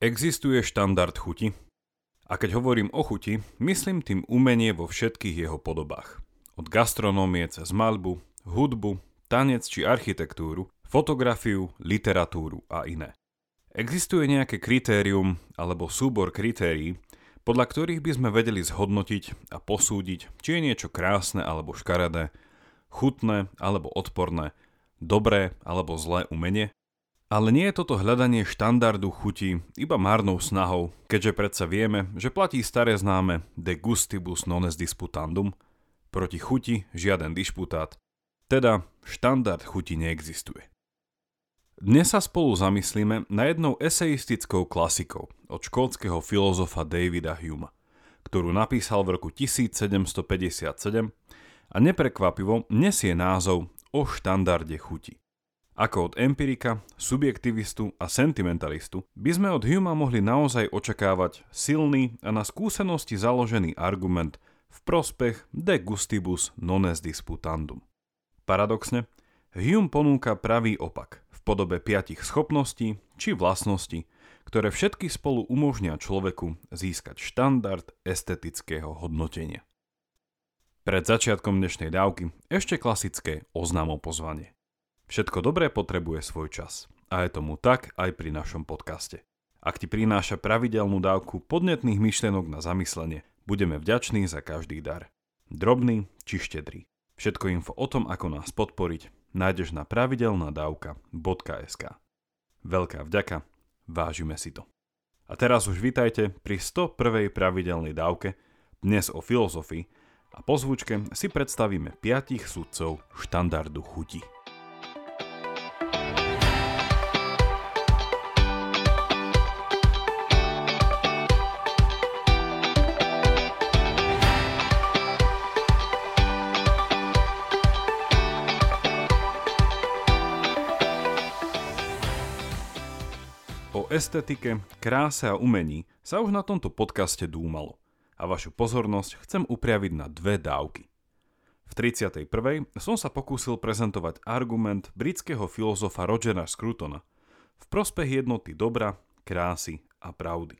Existuje štandard chuti? A keď hovorím o chuti, myslím tým umenie vo všetkých jeho podobách. Od gastronómie cez maľbu, hudbu, tanec či architektúru, fotografiu, literatúru a iné. Existuje nejaké kritérium alebo súbor kritérií, podľa ktorých by sme vedeli zhodnotiť a posúdiť, či je niečo krásne alebo škaredé, chutné alebo odporné, dobré alebo zlé umenie? Ale nie je toto hľadanie štandardu chuti iba márnou snahou, keďže predsa vieme, že platí staré známe de gustibus non est disputandum, proti chuti žiaden disputát, teda štandard chuti neexistuje. Dnes sa spolu zamyslíme na jednou eseistickou klasikou od škótskeho filozofa Davida Huma, ktorú napísal v roku 1757 a neprekvapivo nesie názov O štandarde chuti. Ako od empirika, subjektivistu a sentimentalistu by sme od Huma mohli naozaj očakávať silný a na skúsenosti založený argument v prospech de gustibus non est disputandum. Paradoxne, Hume ponúka pravý opak v podobe 5 schopností či vlastností, ktoré všetky spolu umožnia človeku získať štandard estetického hodnotenia. Pred začiatkom dnešnej dávky ešte klasické oznamopozvanie. Všetko dobré potrebuje svoj čas a je tomu tak aj pri našom podcaste. Ak ti prináša pravidelnú dávku podnetných myšlienok na zamyslenie, budeme vďační za každý dar. Drobný či štedrý. Všetko info o tom, ako nás podporiť, nájdeš na pravidelnadavka.sk. Veľká vďaka, vážime si to. A teraz už vitajte pri 101. pravidelnej dávke, dnes o filozofii, a po zvučke si predstavíme 5 sudcov štandardu chuti. Estetike, kráse a umení sa už na tomto podcaste dúmalo a vašu pozornosť chcem upriaviť na 2 dávky. V 31. som sa pokúsil prezentovať argument britského filozofa Rogera Scrutona v prospech jednoty dobra, krásy a pravdy.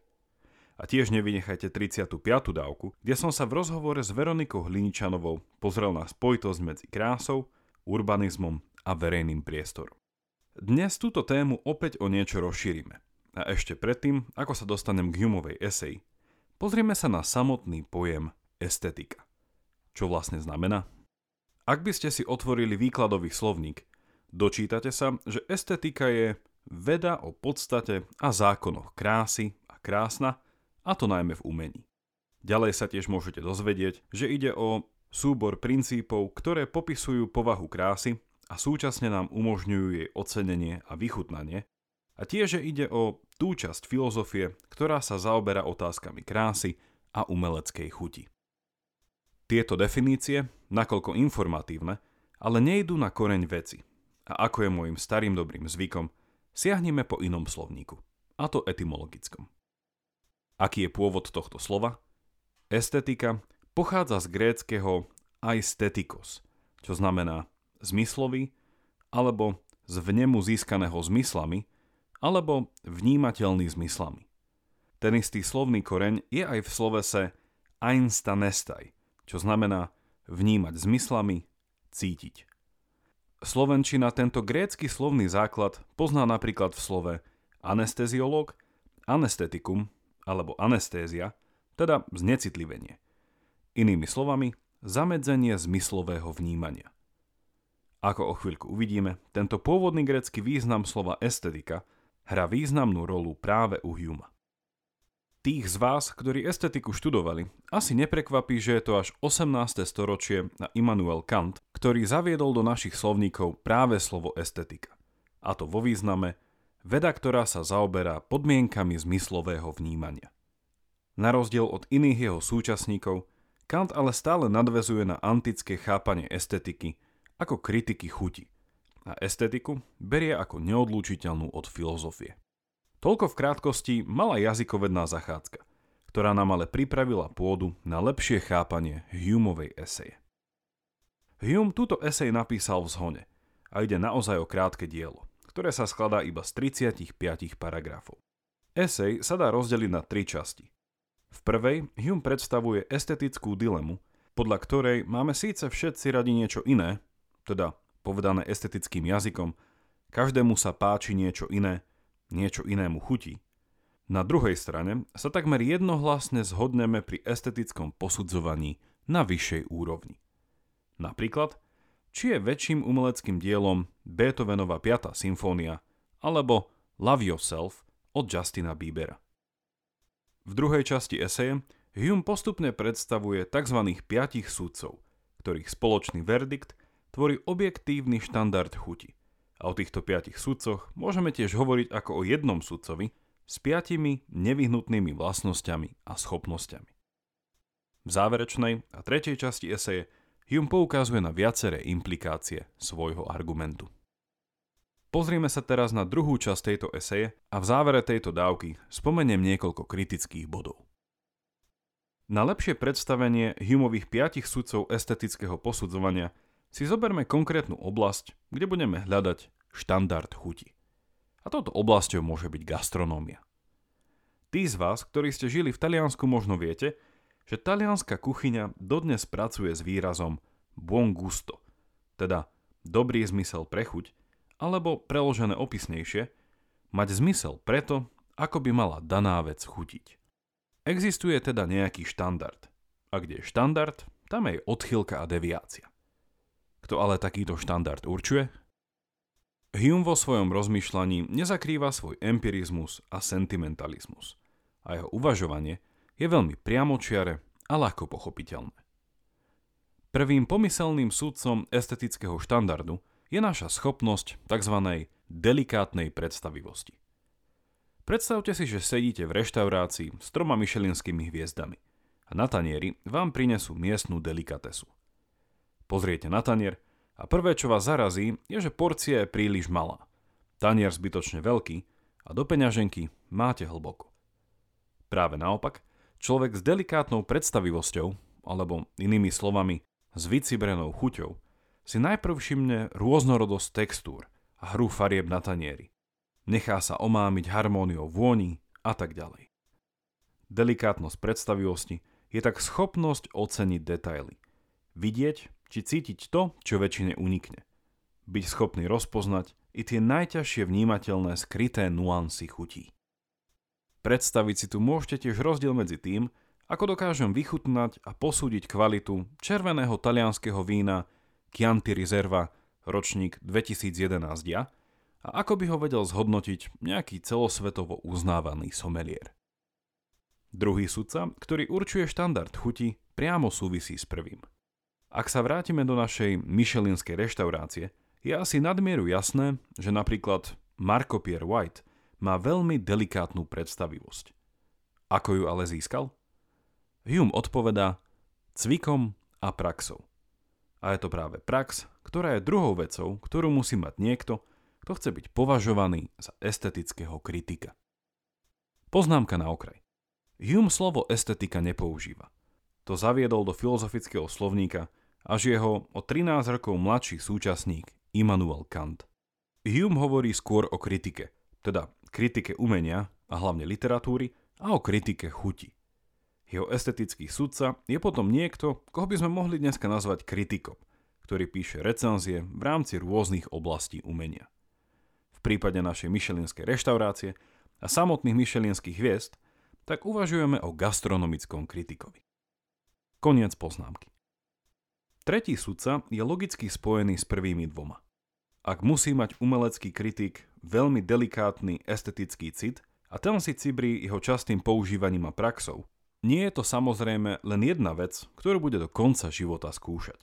A tiež nevynechajte 35. dávku, kde som sa v rozhovore s Veronikou Hliničanovou pozrel na spojitosť medzi krásou, urbanizmom a verejným priestorom. Dnes túto tému opäť o niečo rozšírime. A ešte predtým, ako sa dostanem k Humeovej eseji, pozrieme sa na samotný pojem estetika. Čo vlastne znamená? Ak by ste si otvorili výkladový slovník, dočítate sa, že estetika je veda o podstate a zákonoch krásy a krásna, a to najmä v umení. Ďalej sa tiež môžete dozvedieť, že ide o súbor princípov, ktoré popisujú povahu krásy a súčasne nám umožňujú jej ocenenie a vychutnanie, a tiež ide o tú časť filozofie, ktorá sa zaoberá otázkami krásy a umeleckej chuti. Tieto definície, nakoľko informatívne, ale nejdú na koreň veci. A ako je môjim starým dobrým zvykom, siahneme po inom slovníku, a to etymologickom. Aký je pôvod tohto slova? Estetika pochádza z gréckeho aesthetikos, čo znamená zmyslový, alebo z vnemu získaného zmyslami, alebo vnímateľný zmyslami. Ten istý slovný koreň je aj v slovese einstanestaj, čo znamená vnímať zmyslami, cítiť. Slovenčina tento grécky slovný základ pozná napríklad v slove anesteziolog, anestetikum alebo anestézia, teda znecitlivenie. Inými slovami, zamedzenie zmyslového vnímania. Ako o chvíľku uvidíme, tento pôvodný grécky význam slova estetika hrá významnú rolu práve u Huma. Tých z vás, ktorí estetiku študovali, asi neprekvapí, že je to až 18. storočie a Immanuel Kant, ktorý zaviedol do našich slovníkov práve slovo estetika. A to vo význame veda, ktorá sa zaoberá podmienkami zmyslového vnímania. Na rozdiel od iných jeho súčasníkov, Kant ale stále nadväzuje na antické chápanie estetiky ako kritiky chuti a estetiku berie ako neodlúčiteľnú od filozofie. Toľko v krátkosti mala jazykovedná zachádzka, ktorá nám ale pripravila pôdu na lepšie chápanie Humeovej eseje. Hume túto esej napísal v zhone a ide naozaj o krátke dielo, ktoré sa skladá iba z 35 paragrafov. Esej sa dá rozdeliť na tri časti. V prvej Hume predstavuje estetickú dilemu, podľa ktorej máme síce všetci radi niečo iné, teda povedané estetickým jazykom, každému sa páči niečo inému chutí. Na druhej strane sa takmer jednohlasne zhodneme pri estetickom posudzovaní na vyššej úrovni. Napríklad, či je väčším umeleckým dielom Beethovenova 5. symfónia alebo Love Yourself od Justina Biebera. V druhej časti eseje Hume postupne predstavuje tzv. 5 sudcov, ktorých spoločný verdikt tvorí objektívny štandard chuti. A o týchto 5 sudcoch môžeme tiež hovoriť ako o jednom sudcovi, s 5 nevyhnutnými vlastnosťami a schopnosťami. V záverečnej a tretej časti eseje Hume poukazuje na viaceré implikácie svojho argumentu. Pozrime sa teraz na druhú časť tejto eseje a v závere tejto dávky spomeniem niekoľko kritických bodov. Na lepšie predstavenie Humeových 5 sudcov estetického posudzovania si zoberme konkrétnu oblasť, kde budeme hľadať štandard chuti. A touto oblasťou môže byť gastronómia. Tí z vás, ktorí ste žili v Taliansku, možno viete, že talianska kuchyňa dodnes pracuje s výrazom buon gusto, teda dobrý zmysel pre chuť, alebo preložené opisnejšie, mať zmysel preto, ako by mala daná vec chutiť. Existuje teda nejaký štandard. A kde je štandard, tam je odchýlka a deviácia. Kto ale takýto štandard určuje? Hume vo svojom rozmýšľaní nezakrýva svoj empirizmus a sentimentalizmus a jeho uvažovanie je veľmi priamočiare a ľahko pochopiteľné. Prvým pomyselným sudcom estetického štandardu je naša schopnosť tzv. Delikátnej predstavivosti. Predstavte si, že sedíte v reštaurácii s 3 michelinskými hviezdami a na tanieri vám prinesú miestnu delikatesu. Pozriete na tanier a prvé, čo vás zarazí, je, že porcia je príliš malá, tanier zbytočne veľký a do peňaženky máte hlboko. Práve naopak, človek s delikátnou predstavivosťou, alebo inými slovami s vycibrenou chuťou, si najprv všimne rôznorodosť textúr a hru farieb na tanieri. Nechá sa omámiť harmóniou vôni a tak ďalej. Delikátnosť predstavivosti je tak schopnosť oceniť detaily, vidieť, či cítiť to, čo väčšine unikne. Byť schopný rozpoznať i tie najťažšie vnímateľné skryté nuancy chutí. Predstaviť si tu môžete tiež rozdiel medzi tým, ako dokážem vychutnať a posúdiť kvalitu červeného talianskeho vína Chianti Reserva ročník 2011 ja a ako by ho vedel zhodnotiť nejaký celosvetovo uznávaný somelier. Druhý sudca, ktorý určuje štandard chuti, priamo súvisí s prvým. Ak sa vrátime do našej michelinskej reštaurácie, je asi nadmieru jasné, že napríklad Marco Pierre White má veľmi delikátnu predstavivosť. Ako ju ale získal? Hume odpovedá cvikom a praxou. A je to práve prax, ktorá je druhou vecou, ktorú musí mať niekto, kto chce byť považovaný za estetického kritika. Poznámka na okraj. Hume slovo estetika nepoužíva. To zaviedol do filozofického slovníka až jeho o 13 rokov mladší súčasník Immanuel Kant. Hume hovorí skôr o kritike, teda kritike umenia a hlavne literatúry a o kritike chuti. Jeho estetický sudca je potom niekto, koho by sme mohli dneska nazvať kritikom, ktorý píše recenzie v rámci rôznych oblastí umenia. V prípade našej michelinskej reštaurácie a samotných michelinských hviezd tak uvažujeme o gastronomickom kritikovi. Koniec poznámky. Tretí sudca je logicky spojený s prvými dvoma. Ak musí mať umelecký kritik veľmi delikátny estetický cit a ten si cibrí jeho častým používaním a praxou, nie je to samozrejme len jedna vec, ktorú bude do konca života skúšať.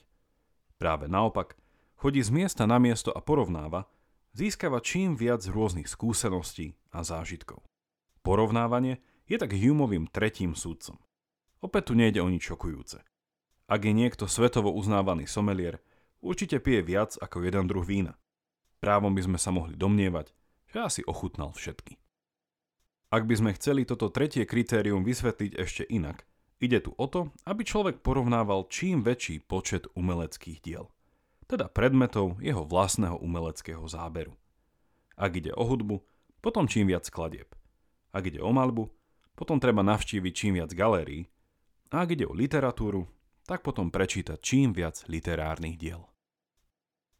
Práve naopak, chodí z miesta na miesto a porovnáva, získava čím viac rôznych skúseností a zážitkov. Porovnávanie je tak Humeovým tretím sudcom. Opäť tu nejde o nič šokujúce. Ak je niekto svetovo uznávaný somelier, určite pije viac ako jeden druh vína. Právom by sme sa mohli domnievať, že asi ochutnal všetky. Ak by sme chceli toto tretie kritérium vysvetliť ešte inak, ide tu o to, aby človek porovnával čím väčší počet umeleckých diel, teda predmetov jeho vlastného umeleckého záberu. Ak ide o hudbu, potom čím viac skladieb. Ak ide o maľbu, potom treba navštíviť čím viac galérií, a ak ide o literatúru, tak potom prečítať čím viac literárnych diel.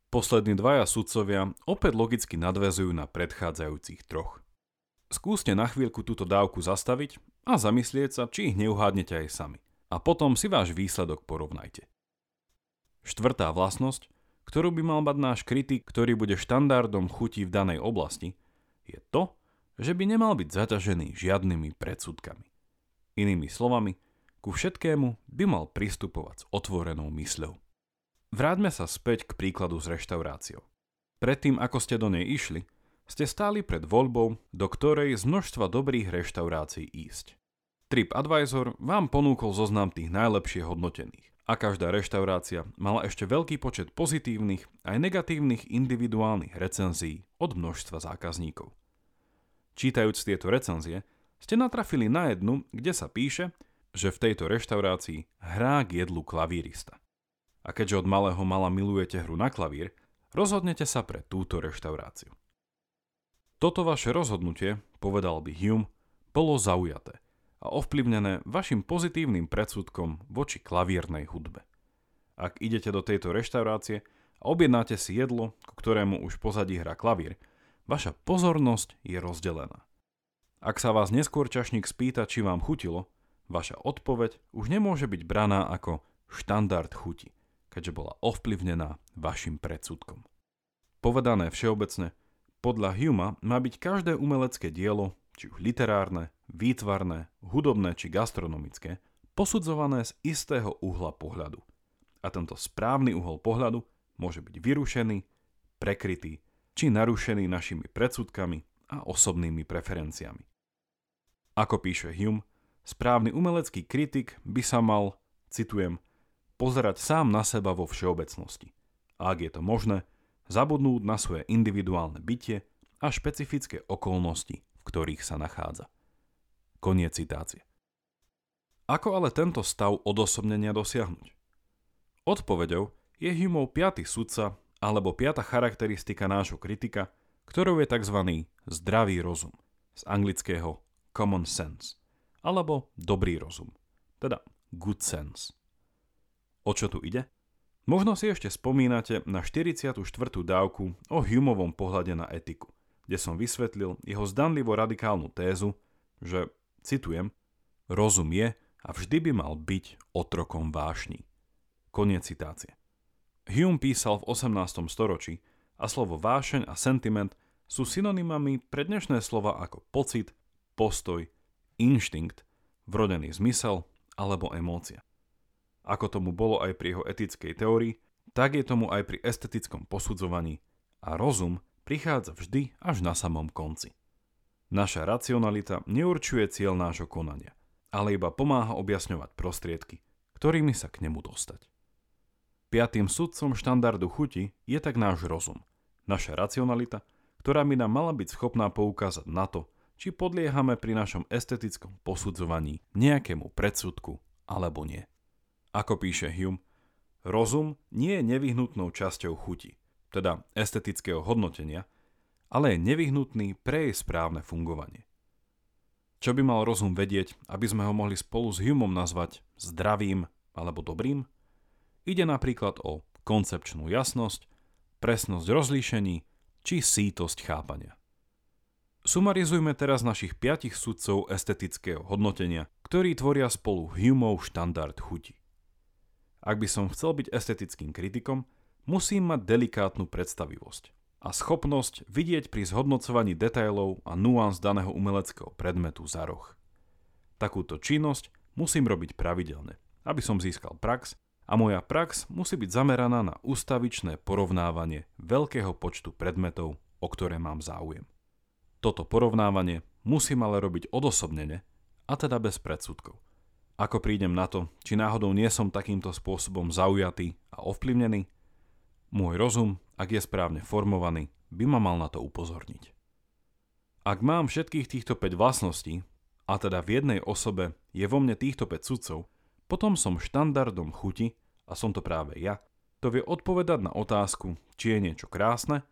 Poslední dvaja sudcovia opäť logicky nadväzujú na predchádzajúcich troch. Skúste na chvíľku túto dávku zastaviť a zamyslieť sa, či ich neuhádnete aj sami. A potom si váš výsledok porovnajte. Štvrtá vlastnosť, ktorú by mal mať náš kritik, ktorý bude štandardom chuti v danej oblasti, je to, že by nemal byť zaťažený žiadnymi predsudkami. Inými slovami, ku všetkému by mal pristupovať s otvorenou mysľou. Vráťme sa späť k príkladu s reštauráciou. Predtým, ako ste do nej išli, ste stáli pred voľbou, do ktorej z množstva dobrých reštaurácií ísť. TripAdvisor vám ponúkol zoznam tých najlepšie hodnotených a každá reštaurácia mala ešte veľký počet pozitívnych aj negatívnych individuálnych recenzií od množstva zákazníkov. Čítajúc tieto recenzie, ste natrafili na jednu, kde sa píše, že v tejto reštaurácii hrá k jedlu klavírista. A keďže od malého mala milujete hru na klavír, rozhodnete sa pre túto reštauráciu. Toto vaše rozhodnutie, povedal by Hume, bolo zaujaté a ovplyvnené vašim pozitívnym predsudkom voči klavírnej hudbe. Ak idete do tejto reštaurácie a objednáte si jedlo, ku ktorému už pozadí hrá klavír, vaša pozornosť je rozdelená. Ak sa vás neskôr čašník spýta, či vám chutilo, vaša odpoveď už nemôže byť braná ako štandard chuti, keďže bola ovplyvnená vašim predsudkom. Povedané všeobecne, podľa Huma má byť každé umelecké dielo, či už literárne, výtvarné, hudobné či gastronomické, posudzované z istého uhla pohľadu. A tento správny uhol pohľadu môže byť vyrušený, prekrytý či narušený našimi predsudkami a osobnými preferenciami. Ako píše Hume, správny umelecký kritik by sa mal, citujem, pozerať sám na seba vo všeobecnosti. A ak je to možné, zabudnúť na svoje individuálne bytie a špecifické okolnosti, v ktorých sa nachádza. Koniec citácie. Ako ale tento stav odosobnenia dosiahnuť? Odpoveďou je Humeov 5. sudca alebo 5. charakteristika nášho kritika, ktorou je tzv. Zdravý rozum, z anglického common sense, alebo dobrý rozum, teda good sense. O čo tu ide? Možno si ešte spomínate na 44. dávku o Humeovom pohľade na etiku, kde som vysvetlil jeho zdanlivo radikálnu tézu, že, citujem, rozum je a vždy by mal byť otrokom vášni. Koniec citácie. Hume písal v 18. storočí a slovo vášeň a sentiment sú synonymami pre dnešné slova ako pocit, postoj, inštinkt, vrodený zmysel alebo emócia. Ako tomu bolo aj pri jeho etickej teórii, tak je tomu aj pri estetickom posudzovaní a rozum prichádza vždy až na samom konci. Naša racionalita neurčuje cieľ nášho konania, ale iba pomáha objasňovať prostriedky, ktorými sa k nemu dostať. 5. sudcom štandardu chuti je tak náš rozum, naša racionalita, ktorá by nám mala byť schopná poukázať na to, či podliehame pri našom estetickom posudzovaní nejakému predsudku alebo nie. Ako píše Hume, rozum nie je nevyhnutnou časťou chuti, teda estetického hodnotenia, ale je nevyhnutný pre jej správne fungovanie. Čo by mal rozum vedieť, aby sme ho mohli spolu s Humeom nazvať zdravým alebo dobrým? Ide napríklad o koncepčnú jasnosť, presnosť rozlíšení či sýtosť chápania. Sumarizujme teraz našich 5 sudcov estetického hodnotenia, ktorí tvoria spolu Humeov štandard chuti. Ak by som chcel byť estetickým kritikom, musím mať delikátnu predstavivosť a schopnosť vidieť pri zhodnocovaní detailov a nuans daného umeleckého predmetu za roh. Takúto činnosť musím robiť pravidelne, aby som získal prax a moja prax musí byť zameraná na ustavičné porovnávanie veľkého počtu predmetov, o ktoré mám záujem. Toto porovnávanie musím ale robiť odosobnene, a teda bez predsudkov. Ako prídem na to, či náhodou nie som takýmto spôsobom zaujatý a ovplyvnený? Môj rozum, ak je správne formovaný, by ma mal na to upozorniť. Ak mám všetkých týchto 5 vlastností, a teda v jednej osobe je vo mne týchto 5 sudcov, potom som štandardom chuti, a som to práve ja, to vie odpovedať na otázku, či je niečo krásne,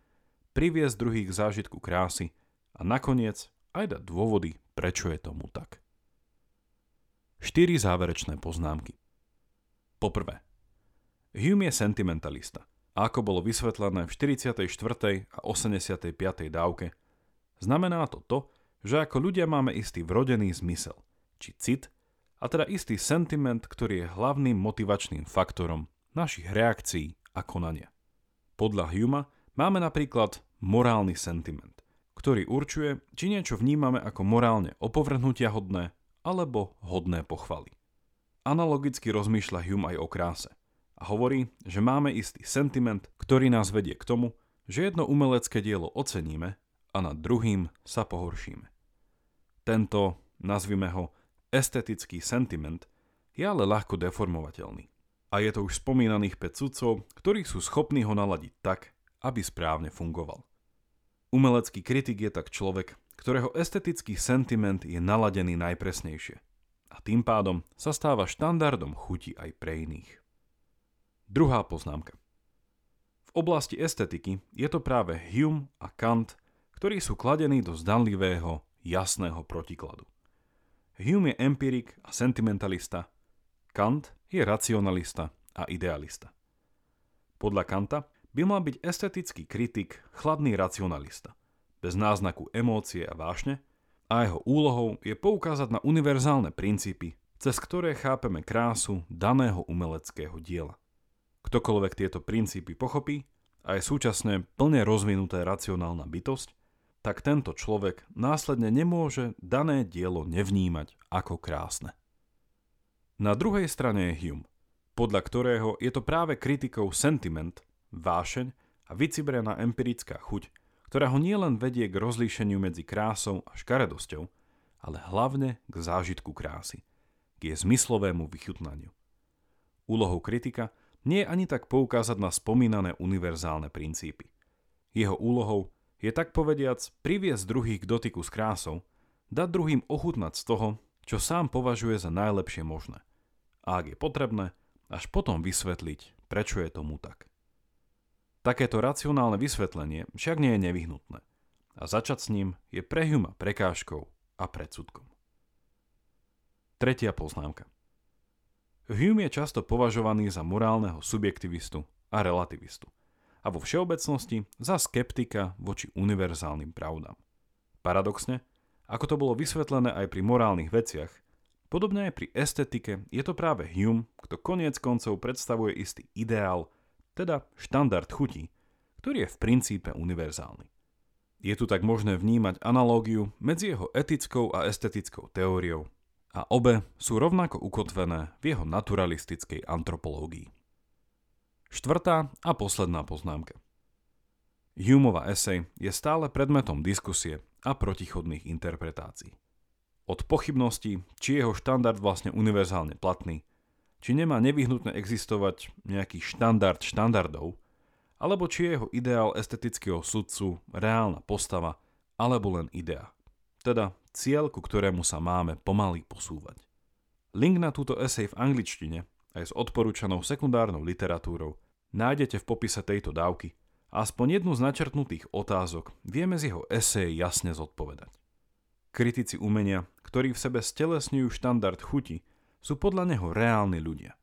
priviesť druhých k zážitku krásy a nakoniec aj dať dôvody, prečo je tomu tak. 4 záverečné poznámky. Po prvé, Hume je sentimentalista a ako bolo vysvetlené v 44. a 85. dávke, znamená to, že ako ľudia máme istý vrodený zmysel, či cit, a teda istý sentiment, ktorý je hlavným motivačným faktorom našich reakcií a konania. Podľa Humea máme napríklad morálny sentiment, ktorý určuje, či niečo vnímame ako morálne opovrhnutia hodné alebo hodné pochvaly. Analogicky rozmýšľa Hume aj o kráse a hovorí, že máme istý sentiment, ktorý nás vedie k tomu, že jedno umelecké dielo oceníme a nad druhým sa pohoršíme. Tento, nazvime ho, estetický sentiment je ale ľahko deformovateľný. A je to už spomínaných 5 sudcov, ktorí sú schopní ho naladiť tak, aby správne fungoval. Umelecký kritik je tak človek, ktorého estetický sentiment je naladený najpresnejšie. A tým pádom sa stáva štandardom chuti aj pre iných. Druhá poznámka. V oblasti estetiky je to práve Hume a Kant, ktorí sú kladení do zdanlivého, jasného protikladu. Hume je empirik a sentimentalista, Kant je racionalista a idealista. Podľa Kanta by mal byť estetický kritik chladný racionalista, bez náznaku emócie a vášne, a jeho úlohou je poukázať na univerzálne princípy, cez ktoré chápeme krásu daného umeleckého diela. Ktokoľvek tieto princípy pochopí a je súčasne plne rozvinutá racionálna bytosť, tak tento človek následne nemôže dané dielo nevnímať ako krásne. Na druhej strane je Hume, podľa ktorého je to práve kritikou sentiment, vášeň a vycibrená empirická chuť, ktorá ho nielen vedie k rozlíšeniu medzi krásou a škaredosťou, ale hlavne k zážitku krásy, k jej zmyslovému vychutnaniu. Úlohou kritika nie je ani tak poukázať na spomínané univerzálne princípy. Jeho úlohou je tak povediac priviesť druhých k dotyku s krásou, dať druhým ochutnať z toho, čo sám považuje za najlepšie možné. A ak je potrebné, až potom vysvetliť, prečo je tomu tak. Takéto racionálne vysvetlenie však nie je nevyhnutné. A začať s ním je pre Humea prekážkou a predsudkom. Tretia poznámka. Hume je často považovaný za morálneho subjektivistu a relativistu a vo všeobecnosti za skeptika voči univerzálnym pravdám. Paradoxne, ako to bolo vysvetlené aj pri morálnych veciach, podobne aj pri estetike je to práve Hume, kto koniec koncov predstavuje istý ideál, teda štandard chuti, ktorý je v princípe univerzálny. Je tu tak možné vnímať analógiu medzi jeho etickou a estetickou teóriou a obe sú rovnako ukotvené v jeho naturalistickej antropológii. Štvrtá a posledná poznámka. Humeova esej je stále predmetom diskusie a protichodných interpretácií. Od pochybností, či jeho štandard vlastne univerzálne platný, či nemá nevyhnutne existovať nejaký štandard štandardov, alebo či je jeho ideál estetického sudcu reálna postava, alebo len idea, teda cieľ, ku ktorému sa máme pomaly posúvať. Link na túto esej v angličtine aj s odporúčanou sekundárnou literatúrou nájdete v popise tejto dávky a aspoň jednu z načrtnutých otázok vieme z jeho eseje jasne zodpovedať. Kritici umenia, ktorí v sebe stelesňujú štandard chuti, sú podľa neho reálni ľudia.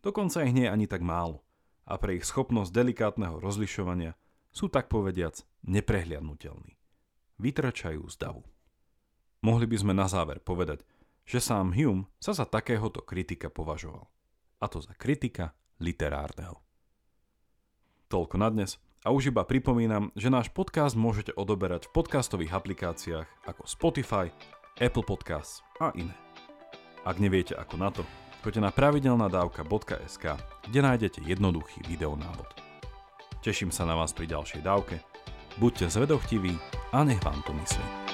Dokonca ich nie je ani tak málo a pre ich schopnosť delikátneho rozlišovania sú tak povediac neprehliadnutelní. Vytrčajú z davu. Mohli by sme na záver povedať, že sám Hume sa za takéhoto kritika považoval. A to za kritika literárneho. Toľko na dnes a už iba pripomínam, že náš podcast môžete odoberať v podcastových aplikáciách ako Spotify, Apple Podcasts a iné. Ak neviete ako na to, choďte na pravidelnadavka.sk, kde nájdete jednoduchý videonávod. Teším sa na vás pri ďalšej dávke, buďte zvedochtiví a nech vám to myslí.